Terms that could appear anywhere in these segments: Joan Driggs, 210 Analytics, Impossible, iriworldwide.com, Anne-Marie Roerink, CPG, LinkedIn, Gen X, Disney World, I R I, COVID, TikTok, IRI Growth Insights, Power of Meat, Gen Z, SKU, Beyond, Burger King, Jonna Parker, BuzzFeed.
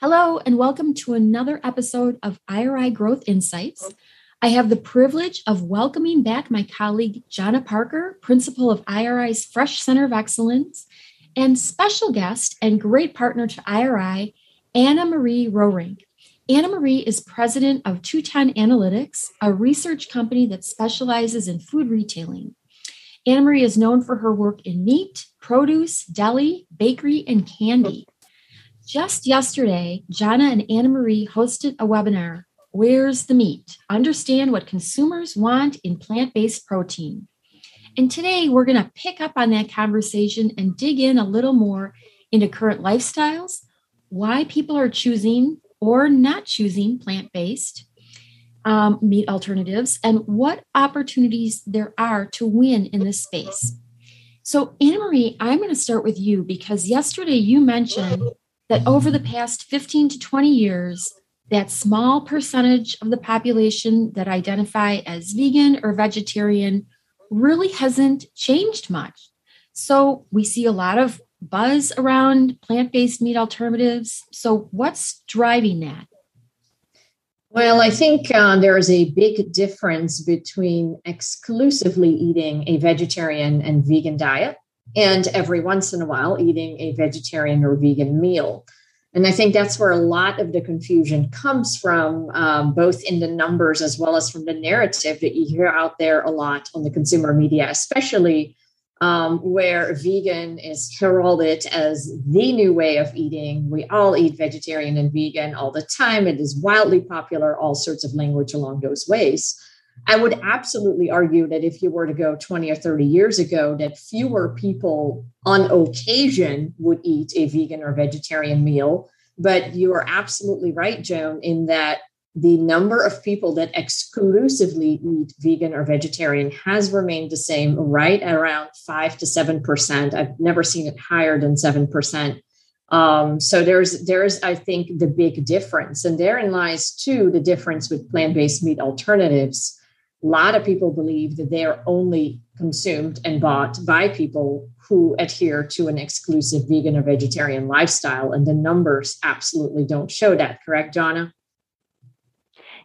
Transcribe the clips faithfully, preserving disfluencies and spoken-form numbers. Hello, and welcome to another episode of I R I Growth Insights. I have the privilege of welcoming back my colleague, Jonna Parker, principal of I R I's Fresh Center of Excellence, and special guest and great partner to I R I, Anne-Marie Roerink. Anne-Marie is president of two ten Analytics, a research company that specializes in food retailing. Anne-Marie is known for her work in meat, produce, deli, bakery, and candy. Just yesterday, Jonna and Anne-Marie hosted a webinar, Where's the Meat? Understand what consumers want in plant-based protein. And today, we're going to pick up on that conversation and dig in a little more into current lifestyles, why people are choosing or not choosing plant-based um, meat alternatives, and what opportunities there are to win in this space. So Anne-Marie, I'm going to start with you because yesterday you mentioned that over the past fifteen to twenty years, that small percentage of the population that identify as vegan or vegetarian really hasn't changed much. So we see a lot of buzz around plant-based meat alternatives. So what's driving that? Well, I think uh, there is a big difference between exclusively eating a vegetarian and vegan diet and every once in a while eating a vegetarian or vegan meal. And I think that's where a lot of the confusion comes from, um, both in the numbers as well as from the narrative that you hear out there a lot on the consumer media, especially Um, where vegan is heralded as the new way of eating. We all eat vegetarian and vegan all the time. It is wildly popular, all sorts of language along those ways. I would absolutely argue that if you were to go twenty or thirty years ago, that fewer people on occasion would eat a vegan or vegetarian meal. But you are absolutely right, Joan, in that the number of people that exclusively eat vegan or vegetarian has remained the same, right around five to seven percent. I've never seen it higher than seven percent. Um, so there's, there's, I think, the big difference. And therein lies, too, the difference with plant-based meat alternatives. A lot of people believe that they are only consumed and bought by people who adhere to an exclusive vegan or vegetarian lifestyle. And the numbers absolutely don't show that. Correct, Jonna?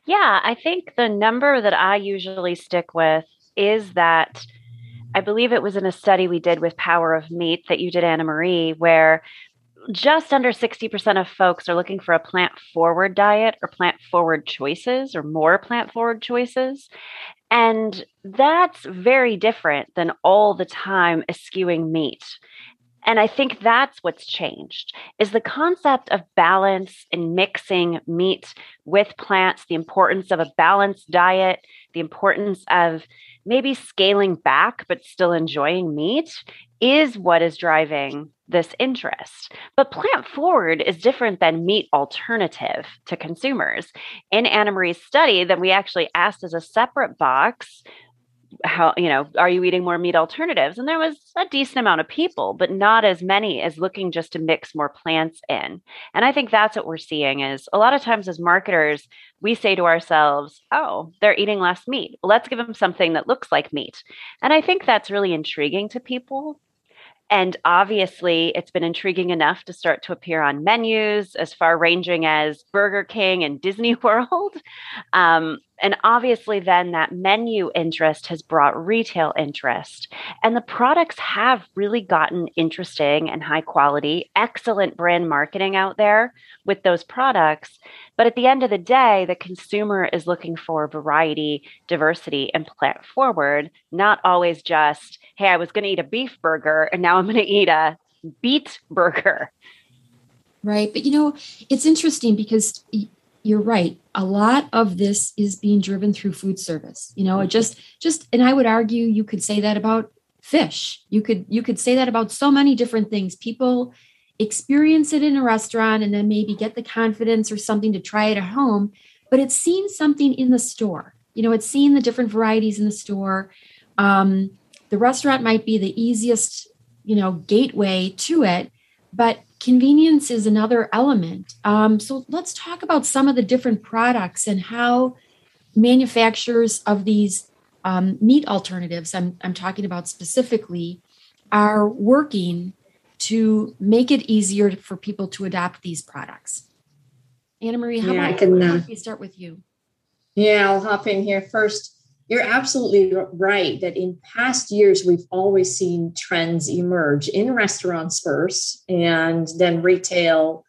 Yeah, I think the number that I usually stick with is that I believe it was in a study we did with Power of Meat that you did, Anne-Marie, where just under sixty percent of folks are looking for a plant-forward diet or plant-forward choices or more plant-forward choices. And that's very different than all the time eschewing meat. And I think that's what's changed is the concept of balance and mixing meat with plants, the importance of a balanced diet, the importance of maybe scaling back, but still enjoying meat is what is driving this interest. But plant forward is different than meat alternative to consumers. In Anne-Marie's study that we actually asked as a separate box, how, you know, are you eating more meat alternatives? And there was a decent amount of people, but not as many as looking just to mix more plants in. And I think that's what we're seeing is a lot of times as marketers, we say to ourselves, oh, they're eating less meat. Let's give them something that looks like meat. And I think that's really intriguing to people. And obviously, it's been intriguing enough to start to appear on menus as far ranging as Burger King and Disney World. Um, and obviously, then that menu interest has brought retail interest. And the products have really gotten interesting and high quality, excellent brand marketing out there with those products. But at the end of the day, the consumer is looking for variety, diversity, and plant forward, not always just, hey, I was going to eat a beef burger and now I'm going to eat a beet burger. Right. But, you know, it's interesting because you're right. A lot of this is being driven through food service. You know, it just, just, and I would argue you could say that about fish. You could, you could say that about so many different things. People experience it in a restaurant and then maybe get the confidence or something to try it at home, but it's seeing something in the store. You know, it's seeing the different varieties in the store. Um, the restaurant might be the easiest, you know, gateway to it, but convenience is another element. Um, so let's talk about some of the different products and how manufacturers of these um, meat alternatives, I'm, I'm talking about specifically, are working to make it easier for people to adopt these products. Anna-Marie, how yeah, about I can, uh, we start with you? Yeah, I'll hop in here first. You're absolutely right that in past years, we've always seen trends emerge in restaurants first, and then retail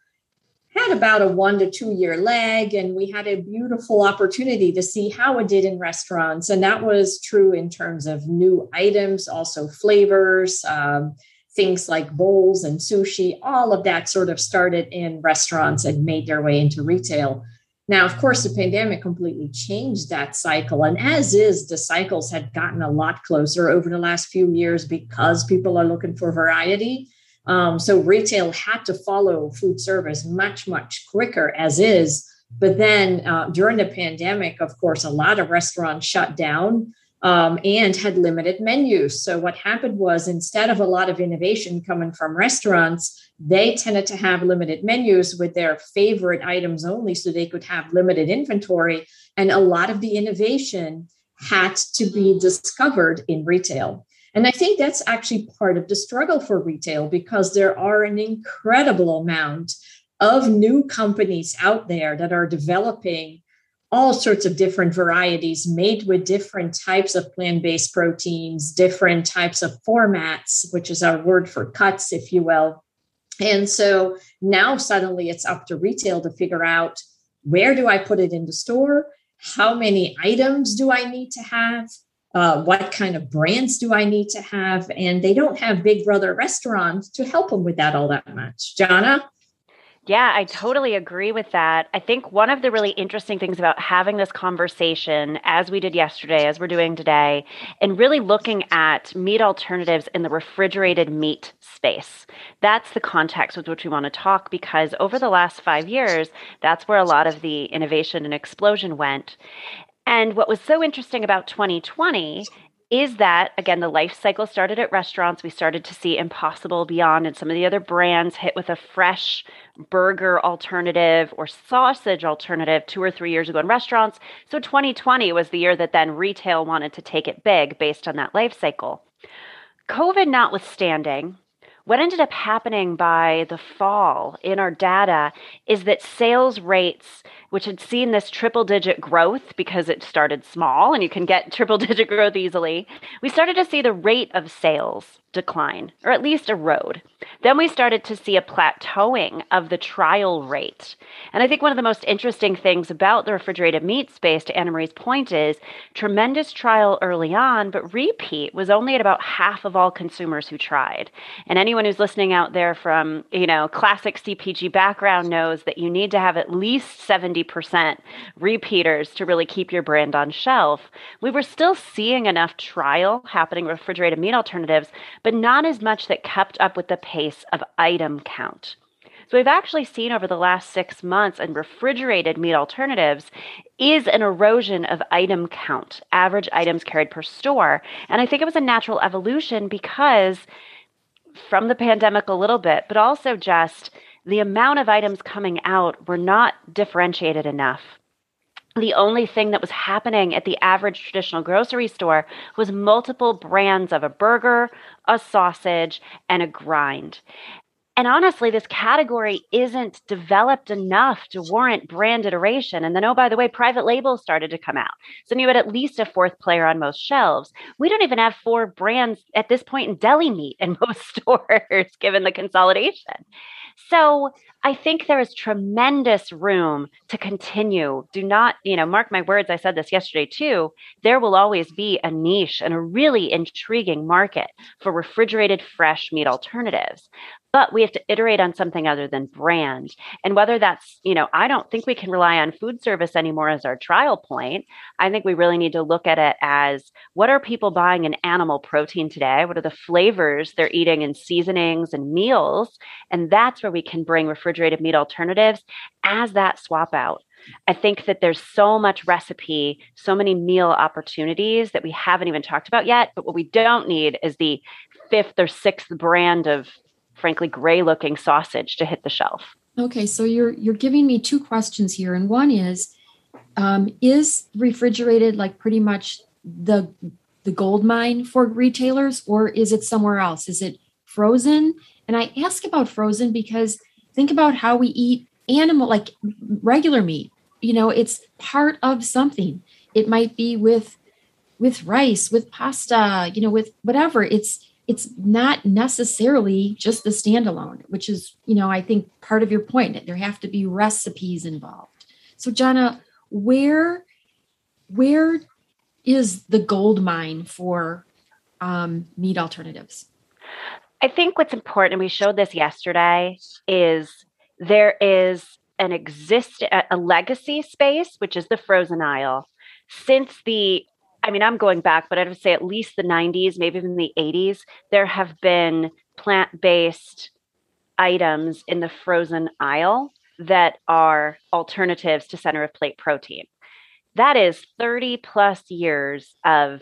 had about a one to two year lag. And we had a beautiful opportunity to see how it did in restaurants. And that was true in terms of new items, also flavors, um, things like bowls and sushi, all of that sort of started in restaurants and made their way into retail. Now, of course, the pandemic completely changed that cycle. And as is, the cycles had gotten a lot closer over the last few years because people are looking for variety. Um, so retail had to follow food service much, much quicker as is. But then uh, during the pandemic, of course, a lot of restaurants shut down um, and had limited menus. So what happened was instead of a lot of innovation coming from restaurants, they tended to have limited menus with their favorite items only, so they could have limited inventory. And a lot of the innovation had to be discovered in retail. And I think that's actually part of the struggle for retail, because there are an incredible amount of new companies out there that are developing all sorts of different varieties made with different types of plant-based proteins, different types of formats, which is our word for cuts, if you will. And so now suddenly it's up to retail to figure out, where do I put it in the store? How many items do I need to have? Uh, what kind of brands do I need to have? And they don't have Big Brother restaurants to help them with that all that much. Jonna? Yeah, I totally agree with that. I think one of the really interesting things about having this conversation, as we did yesterday, as we're doing today, and really looking at meat alternatives in the refrigerated meat space, that's the context with which we want to talk, because over the last five years, that's where a lot of the innovation and explosion went. And what was so interesting about twenty twenty is that, again, the life cycle started at restaurants. We started to see Impossible, Beyond, and some of the other brands hit with a fresh burger alternative or sausage alternative two or three years ago in restaurants. So twenty twenty was the year that then retail wanted to take it big based on that life cycle. COVID notwithstanding, what ended up happening by the fall in our data is that sales rates, which had seen this triple-digit growth because it started small and you can get triple-digit growth easily, we started to see the rate of sales decline, or at least erode. Then we started to see a plateauing of the trial rate. And I think one of the most interesting things about the refrigerated meat space, to Anna-Marie's point, is tremendous trial early on, but repeat was only at about half of all consumers who tried. And anyone who's listening out there from, you know, classic C P G background knows that you need to have at least seventy percent repeaters to really keep your brand on shelf. We were still seeing enough trial happening with refrigerated meat alternatives, but not as much that kept up with the pace of item count. So we've actually seen over the last six months in refrigerated meat alternatives is an erosion of item count, average items carried per store. And I think it was a natural evolution because from the pandemic a little bit, but also just the amount of items coming out were not differentiated enough. The only thing that was happening at the average traditional grocery store was multiple brands of a burger, a sausage, and a grind. And honestly, this category isn't developed enough to warrant brand iteration. And then, oh, by the way, private labels started to come out. So you had at least a fourth player on most shelves. We don't even have four brands at this point in deli meat in most stores, given the consolidation. So I think there is tremendous room to continue. Do not, you know, mark my words, I said this yesterday too, there will always be a niche and a really intriguing market for refrigerated fresh meat alternatives. but we have to iterate on something other than brand. And whether that's, you know, I don't think we can rely on food service anymore as our trial point. I think we really need to look at it as, what are people buying in animal protein today? What are the flavors they're eating in seasonings and meals? And that's where we can bring refrigerated meat alternatives as that swap out. I think that there's so much recipe, so many meal opportunities that we haven't even talked about yet. But what we don't need is the fifth or sixth brand of, frankly, gray looking sausage to hit the shelf. Okay. So you're, you're giving me two questions here. And one is, um, is refrigerated like pretty much the, the gold mine for retailers, or is it somewhere else? Is it frozen? And I ask about frozen because think about how we eat animal, like regular meat. You know, it's part of something. It might be with, with rice, with pasta, you know, with whatever. It's, it's not necessarily just the standalone, which is, you know, I think part of your point. There have to be recipes involved. So Jonna, where, where is the gold mine for um, meat alternatives? I think what's important, and we showed this yesterday, is there is an exist a legacy space, which is the frozen aisle. Since the, I mean, I'm going back, but I would say at least the nineties, maybe even the eighties, there have been plant-based items in the frozen aisle that are alternatives to center of plate protein. That is thirty plus years of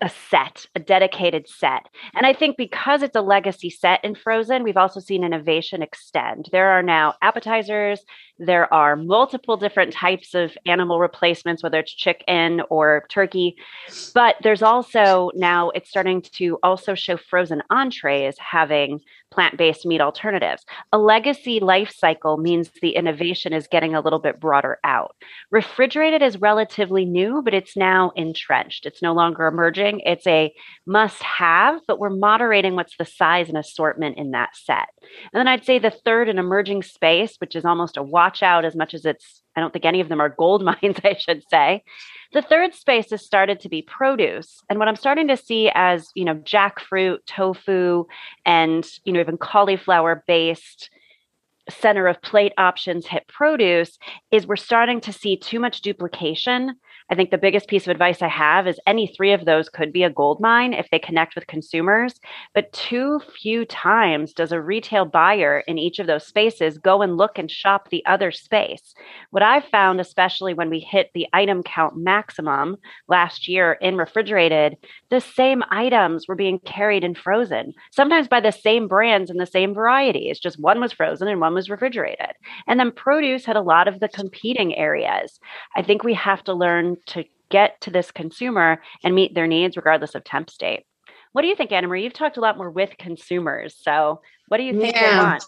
a set, a dedicated set. And I think because it's a legacy set in frozen, we've also seen innovation extend. There are now appetizers. There are multiple different types of animal replacements, whether it's chicken or turkey. But there's also now it's starting to also show frozen entrees having plant-based meat alternatives. A legacy life cycle means the innovation is getting a little bit broader out. Refrigerated is relatively new, but it's now entrenched. It's no longer emerging. It's a must-have, but we're moderating what's the size and assortment in that set. And then I'd say the third and emerging space, which is almost a watch out as much as it's, I don't think any of them are gold mines, I should say. The third space has started to be produce. And what I'm starting to see as, you know, jackfruit, tofu, and, you know, even cauliflower-based center of plate options hit produce is we're starting to see too much duplication. I think the biggest piece of advice I have is any three of those could be a gold mine if they connect with consumers, but too few times does a retail buyer in each of those spaces go and look and shop the other space. What I've found, especially when we hit the item count maximum last year in refrigerated, the same items were being carried in frozen, sometimes by the same brands and the same varieties. Just one was frozen and one was refrigerated. And then produce had a lot of the competing areas. I think we have to learn to get to this consumer and meet their needs regardless of temp state. What do you think, Anne-Marie? You've talked a lot more with consumers. So what do you think yeah. they want?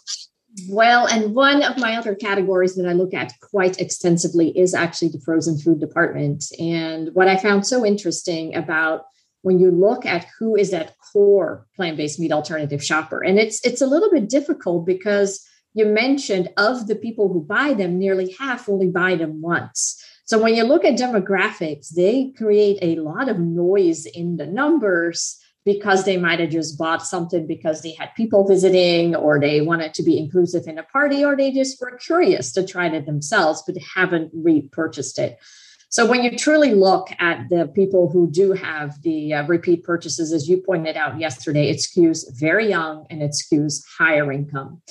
Well, and one of my other categories that I look at quite extensively is actually the frozen food department. And what I found so interesting about when you look at who is that core plant-based meat alternative shopper, and it's it's a little bit difficult because you mentioned of the people who buy them, nearly half only buy them once. So when you look at demographics, they create a lot of noise in the numbers because they might have just bought something because they had people visiting or they wanted to be inclusive in a party or they just were curious to try it themselves but haven't repurchased it. So when you truly look at the people who do have the uh, repeat purchases, as you pointed out yesterday, it skews very young and it skews higher income.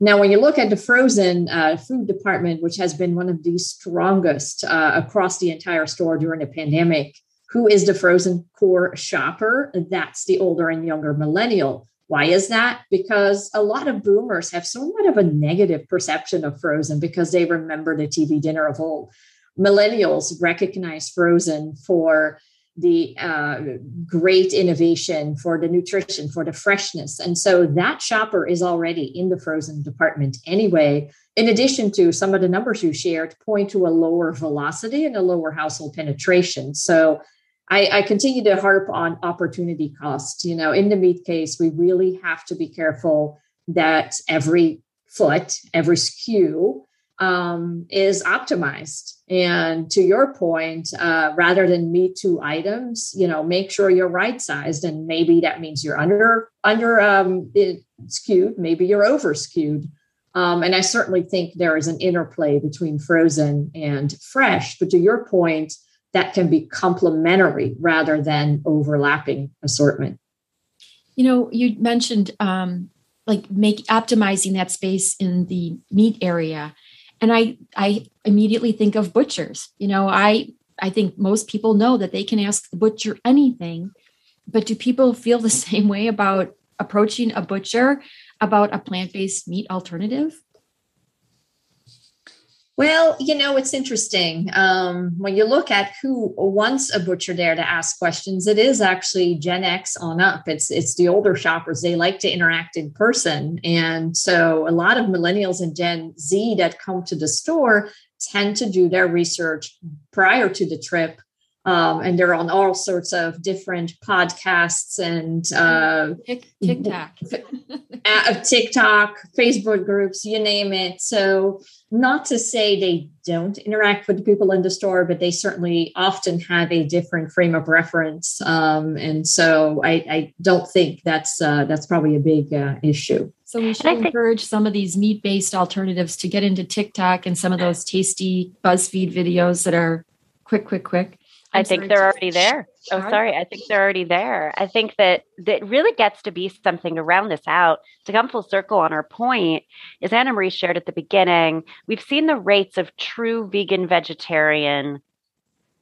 Now, when you look at the frozen uh, food department, which has been one of the strongest uh, across the entire store during the pandemic, who is the frozen core shopper? That's the older and younger millennial. Why is that? Because a lot of boomers have somewhat of a negative perception of frozen because they remember the T V dinner of old. Millennials recognize frozen for the uh, great innovation, for the nutrition, for the freshness. And so that shopper is already in the frozen department anyway. In addition to some of the numbers you shared point to a lower velocity and a lower household penetration. So I, I continue to harp on opportunity cost. You know, in the meat case, we really have to be careful that every foot, every S K U um, is optimized. And to your point, uh, rather than me too items, you know, make sure you're right sized. And maybe that means you're under, under um, skewed, maybe you're over skewed. Um, and I certainly think there is an interplay between frozen and fresh. But to your point, that can be complementary rather than overlapping assortment. You know, you mentioned um, like make optimizing that space in the meat area. And I, I immediately think of butchers. You know, I, I think most people know that they can ask the butcher anything, but do people feel the same way about approaching a butcher about a plant-based meat alternative? Well, you know, it's interesting. Um, when you look at who wants a butcher there to ask questions, it is actually Gen X on up. It's it's the older shoppers. They like to interact in person. And so a lot of millennials and Gen Z that come to the store tend to do their research prior to the trip. Um, and they're on all sorts of different podcasts and uh, TikTok, TikTok, Facebook groups, you name it. So not to say they don't interact with the people in the store, but they certainly often have a different frame of reference. Um, and so I, I don't think that's uh, that's probably a big uh, issue. So we should think- encourage some of these meat-based alternatives to get into TikTok and some of those tasty BuzzFeed videos that are quick, quick, quick. I think they're already there. Oh, sorry. I think they're already there. I think that that really gets to be something to round this out. To come full circle on our point, as Anne-Marie shared at the beginning, we've seen the rates of true vegan vegetarian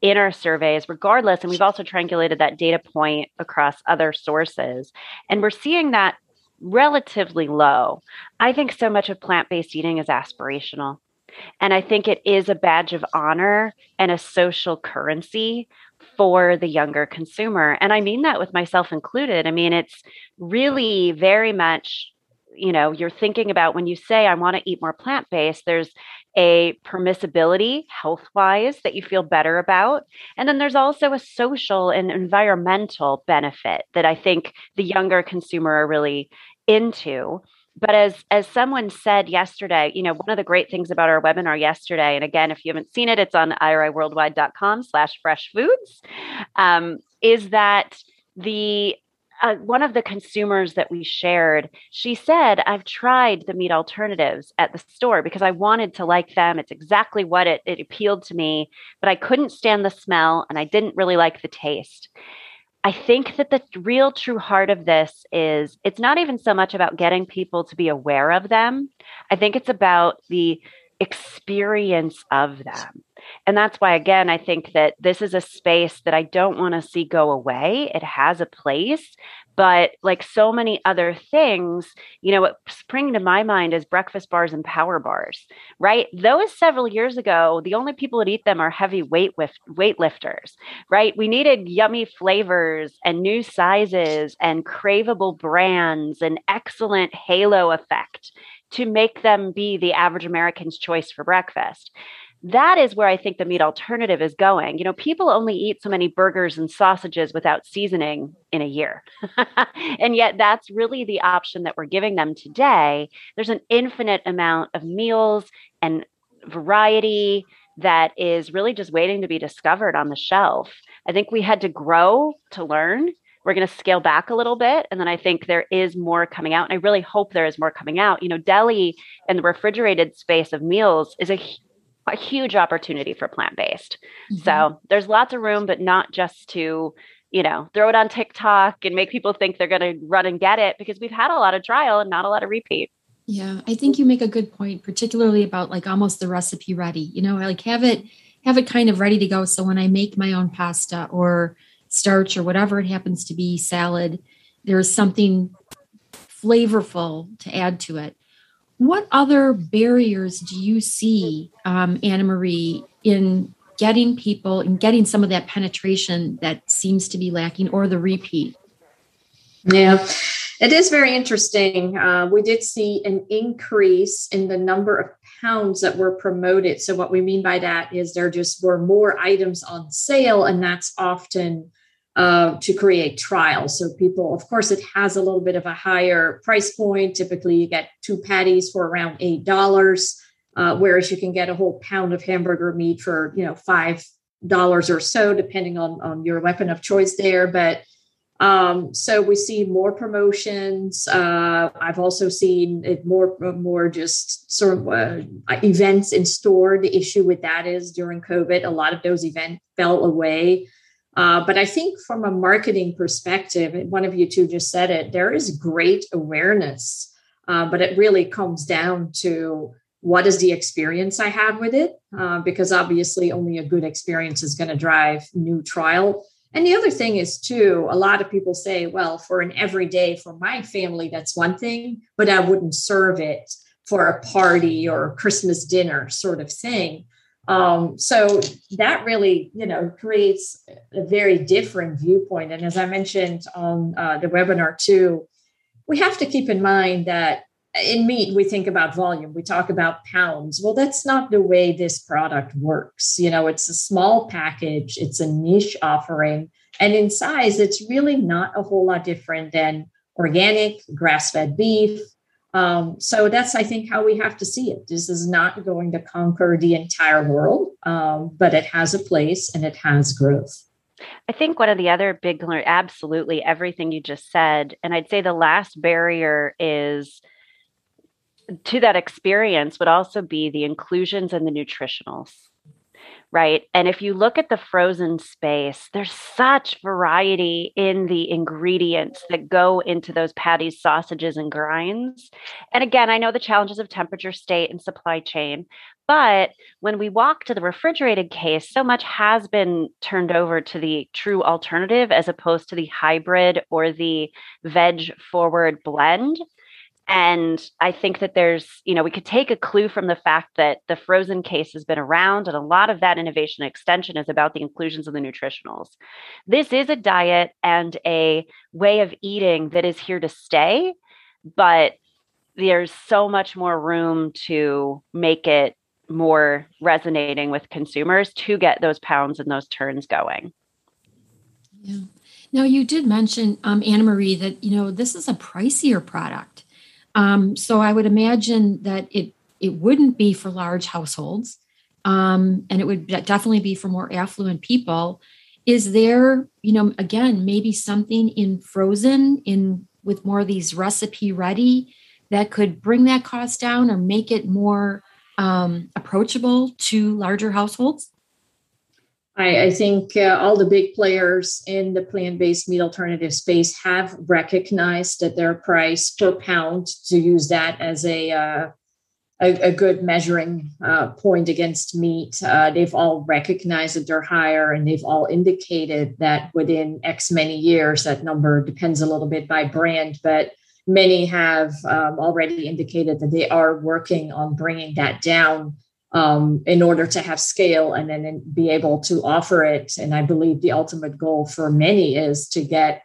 in our surveys, regardless. And we've also triangulated that data point across other sources. And we're seeing that relatively low. I think so much of plant-based eating is aspirational. And I think it is a badge of honor and a social currency for the younger consumer. And I mean that with myself included. I mean, it's really very much, you know, you're thinking about when you say, I want to eat more plant-based, there's a permissibility health-wise that you feel better about. And then there's also a social and environmental benefit that I think the younger consumer are really into. But as as someone said yesterday, you know, one of the great things about our webinar yesterday, and again, if you haven't seen it, it's on iriworldwide.com slash fresh foods, um, is that the uh, one of the consumers that we shared, she said, I've tried the meat alternatives at the store because I wanted to like them. It's exactly what it, it appealed to me, but I couldn't stand the smell and I didn't really like the taste. I think that the real true heart of this is it's not even so much about getting people to be aware of them. I think it's about the experience of them. And that's why, again, I think that this is a space that I don't want to see go away. It has a place, but like so many other things, you know, what sprang to my mind is breakfast bars and power bars, right? Those several years ago, the only people that eat them are heavy weight lift, weightlifters, right? We needed yummy flavors and new sizes and craveable brands and excellent halo effect to make them be the average American's choice for breakfast. That is where I think the meat alternative is going. You know, people only eat so many burgers and sausages without seasoning in a year. And yet that's really the option that we're giving them today. There's an infinite amount of meals and variety that is really just waiting to be discovered on the shelf. I think we had to grow to learn. We're going to scale back a little bit. And then I think there is more coming out. And I really hope there is more coming out. You know, deli and the refrigerated space of meals is a a huge opportunity for plant-based. Mm-hmm. So there's lots of room, but not just to, you know, throw it on TikTok and make people think they're going to run and get it, because we've had a lot of trial and not a lot of repeat. Yeah. I think you make a good point, particularly about like almost the recipe ready, you know, like have it, have it kind of ready to go. So when I make my own pasta or starch or whatever it happens to be, salad, there's something flavorful to add to it. What other barriers do you see, um, Anne-Marie, in getting people and getting some of that penetration that seems to be lacking or the repeat? Yeah, it is very interesting. Uh, we did see an increase in the number of pounds that were promoted. So what we mean by that is there just were more items on sale, and that's often Uh, to create trials. So people, of course, it has a little bit of a higher price point. Typically you get two patties for around eight dollars. Uh, whereas you can get a whole pound of hamburger meat for, you know, five dollars or so, depending on, on your weapon of choice there. But um, so we see more promotions. Uh, I've also seen it more, more just sort of uh, events in store. The issue with that is during COVID, a lot of those events fell away. Uh, but I think from a marketing perspective, and one of you two just said it, there is great awareness, uh, but it really comes down to what is the experience I have with it? Uh, because obviously only a good experience is going to drive new trial. And the other thing is too, a lot of people say, well, for an everyday, for my family, that's one thing, but I wouldn't serve it for a party or a Christmas dinner sort of thing. Um, so that really, you know, creates a very different viewpoint. And as I mentioned on uh, the webinar too, we have to keep in mind that in meat, we think about volume, we talk about pounds. Well, that's not the way this product works. You know, it's a small package, it's a niche offering. And in size, it's really not a whole lot different than organic, grass-fed beef. Um, so that's, I think, how we have to see it. This is not going to conquer the entire world, um, but it has a place and it has growth. I think one of the other big, absolutely everything you just said, and I'd say the last barrier is to that experience would also be the inclusions and the nutritionals, right? And if you look at the frozen space, there's such variety in the ingredients that go into those patties, sausages, and grinds. And again, I know the challenges of temperature, state, and supply chain, but when we walk to the refrigerated case, so much has been turned over to the true alternative as opposed to the hybrid or the veg-forward blend. And I think that there's, you know, we could take a clue from the fact that the frozen case has been around, and a lot of that innovation extension is about the inclusions of the nutritionals. This is a diet and a way of eating that is here to stay, but there's so much more room to make it more resonating with consumers to get those pounds and those turns going. Yeah. Now, you did mention, um, Anne-Marie, that, you know, this is a pricier product. Um, so I would imagine that it it wouldn't be for large households, um, and it would definitely be for more affluent people. Is there, you know, again, maybe something in frozen in with more of these recipe ready that could bring that cost down or make it more um, approachable to larger households? I, I think uh, all the big players in the plant-based meat alternative space have recognized that their price per pound, to use that as a uh, a, a good measuring uh, point against meat, uh, they've all recognized that they're higher, and they've all indicated that within X many years, that number depends a little bit by brand, but many have um, already indicated that they are working on bringing that down. Um, in order to have scale and then be able to offer it. And I believe the ultimate goal for many is to get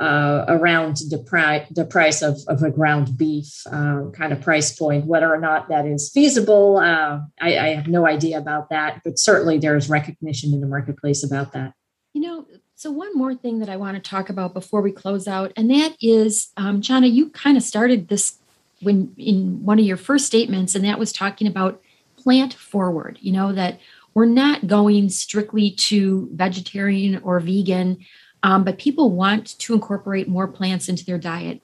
uh, around the, pri- the price of, of a ground beef uh, kind of price point. Whether or not that is feasible, uh, I, I have no idea about that, but certainly there's recognition in the marketplace about that. You know, so one more thing that I want to talk about before we close out, and that is, um, Jonna, you kind of started this when in one of your first statements, and that was talking about plant forward, you know, that we're not going strictly to vegetarian or vegan, um, but people want to incorporate more plants into their diet.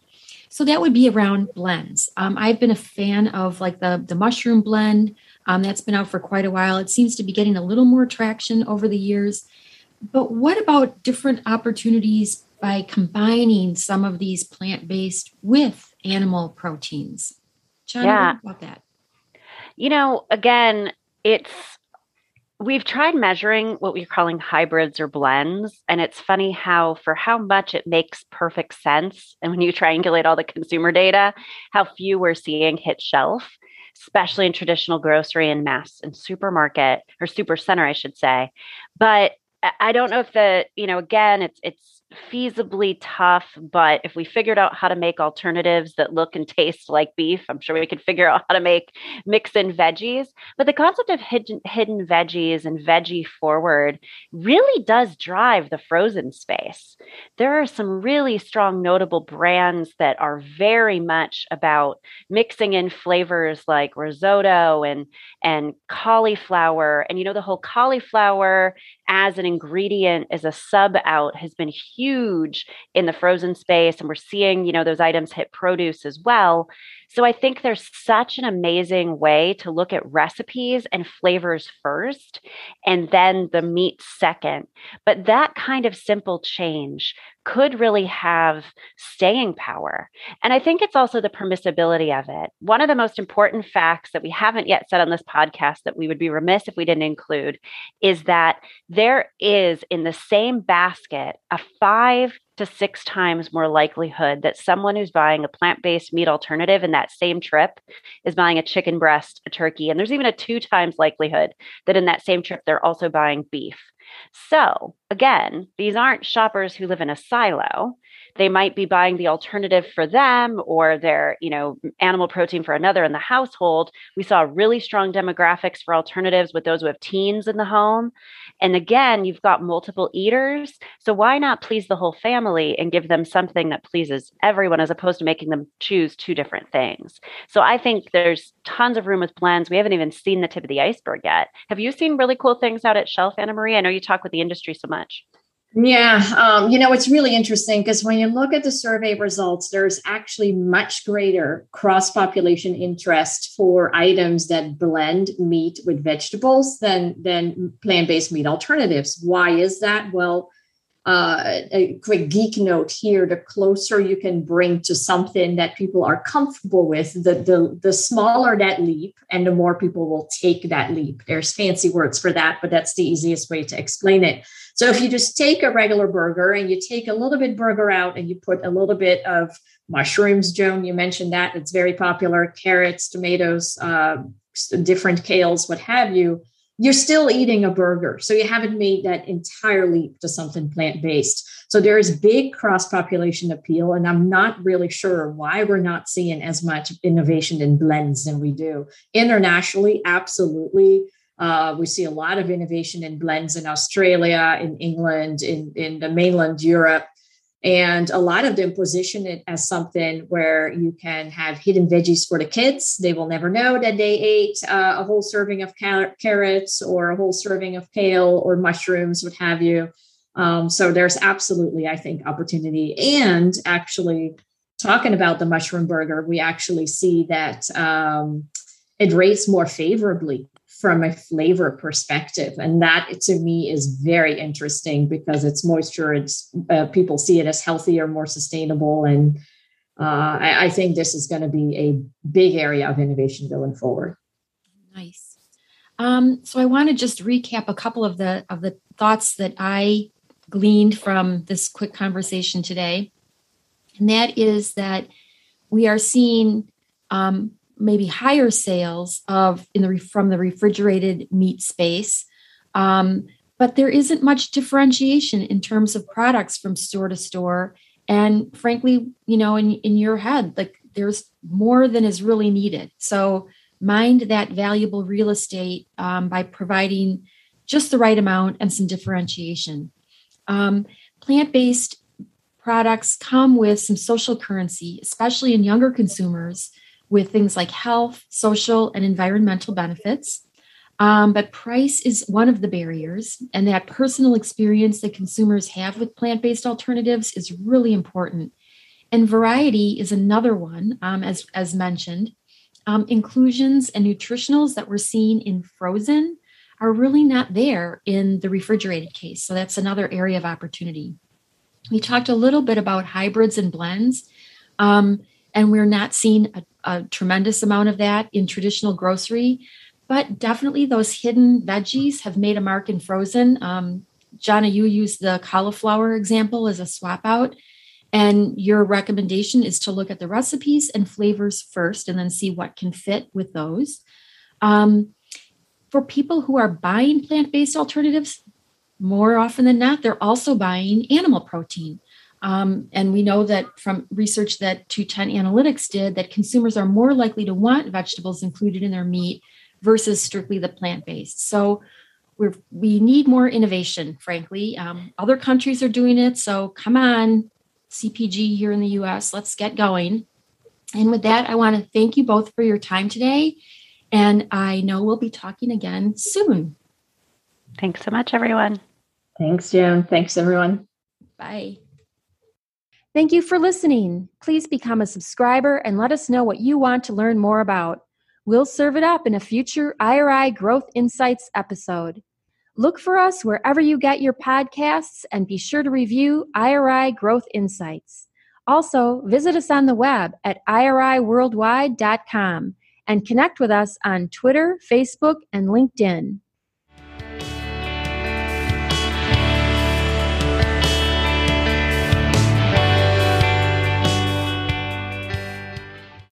So that would be around blends. Um, I've been a fan of like the, the mushroom blend. Um, that's been out for quite a while. It seems to be getting a little more traction over the years. But what about different opportunities by combining some of these plant-based with animal proteins? Jonna, yeah. What about that? You know, again, it's, we've tried measuring what we're calling hybrids or blends. And it's funny how, for how much it makes perfect sense. And when you triangulate all the consumer data, how few we're seeing hit shelf, especially in traditional grocery and mass and supermarket or super center, I should say. But I don't know if the, you know, again, it's, it's, feasibly tough, but if we figured out how to make alternatives that look and taste like beef, I'm sure we could figure out how to make mix in veggies. But the concept of hidden, hidden veggies and veggie forward really does drive the frozen space. There are some really strong, notable brands that are very much about mixing in flavors like risotto and, and cauliflower. And, you know, the whole cauliflower as an ingredient, as a sub out, has been huge in the frozen space. And we're seeing, you know, those items hit produce as well. So I think there's such an amazing way to look at recipes and flavors first, and then the meat second. But that kind of simple change could really have staying power. And I think it's also the permissibility of it. One of the most important facts that we haven't yet said on this podcast that we would be remiss if we didn't include is that there is in the same basket a five to six times more likelihood that someone who's buying a plant-based meat alternative in that same trip is buying a chicken breast, a turkey, and there's even a two times likelihood that in that same trip, they're also buying beef. So again, these aren't shoppers who live in a silo. They might be buying the alternative for them or their, you know, animal protein for another in the household. We saw really strong demographics for alternatives with those who have teens in the home. And again, you've got multiple eaters. So why not please the whole family and give them something that pleases everyone as opposed to making them choose two different things? So I think there's tons of room with blends. We haven't even seen the tip of the iceberg yet. Have you seen really cool things out at shelf, Anna-Marie? I know you talk with the industry so much. Yeah. Um, you know, it's really interesting because when you look at the survey results, there's actually much greater cross-population interest for items that blend meat with vegetables than, than plant-based meat alternatives. Why is that? Well, uh, a quick geek note here, the closer you can bring to something that people are comfortable with, the, the, the smaller that leap and the more people will take that leap. There's fancy words for that, but that's the easiest way to explain it. So if you just take a regular burger and you take a little bit burger out and you put a little bit of mushrooms, Joan, you mentioned that it's very popular, carrots, tomatoes, uh, different kales, what have you, you're still eating a burger. So you haven't made that entire leap to something plant-based. So there is big cross-population appeal, and I'm not really sure why we're not seeing as much innovation in blends than we do. Internationally, absolutely. Uh, we see a lot of innovation in blends in Australia, in England, in, in the mainland Europe. And a lot of them position it as something where you can have hidden veggies for the kids. They will never know that they ate uh, a whole serving of car- carrots or a whole serving of kale or mushrooms, what have you. Um, so there's absolutely, I think, opportunity. And actually, talking about the mushroom burger, we actually see that um, it rates more favorably from a flavor perspective. And that to me is very interesting because it's moisture. It's uh, people see it as healthier, more sustainable. And uh, I, I think this is going to be a big area of innovation going forward. Nice. Um, so I want to just recap a couple of the, of the thoughts that I gleaned from this quick conversation today. And that is that we are seeing um, maybe higher sales of in the from the refrigerated meat space. Um, but there isn't much differentiation in terms of products from store to store. And frankly, you know, in, in your head, like there's more than is really needed. So mind that valuable real estate um, by providing just the right amount and some differentiation. Um, plant-based products come with some social currency, especially in younger consumers, with things like health, social, and environmental benefits. Um, but price is one of the barriers, and that personal experience that consumers have with plant-based alternatives is really important. And variety is another one, um, as, as mentioned. Um, inclusions and nutritionals that we're seeing in frozen are really not there in the refrigerated case. So that's another area of opportunity. We talked a little bit about hybrids and blends, um, and we're not seeing a a tremendous amount of that in traditional grocery, but definitely those hidden veggies have made a mark in frozen. Um, Jonna, you used the cauliflower example as a swap out, and your recommendation is to look at the recipes and flavors first and then see what can fit with those. Um, for people who are buying plant-based alternatives, more often than not, they're also buying animal protein. Um, and we know that from research that two ten Analytics did, that consumers are more likely to want vegetables included in their meat versus strictly the plant-based. So we're, we need more innovation, frankly. Um, other countries are doing it. So come on, C P G here in the U S, let's get going. And with that, I want to thank you both for your time today. And I know we'll be talking again soon. Thanks so much, everyone. Thanks, Joan. Thanks, everyone. Bye. Thank you for listening. Please become a subscriber and let us know what you want to learn more about. We'll serve it up in a future I R I Growth Insights episode. Look for us wherever you get your podcasts and be sure to review I R I Growth Insights. Also, visit us on the web at I R I worldwide dot com and connect with us on Twitter, Facebook, and LinkedIn.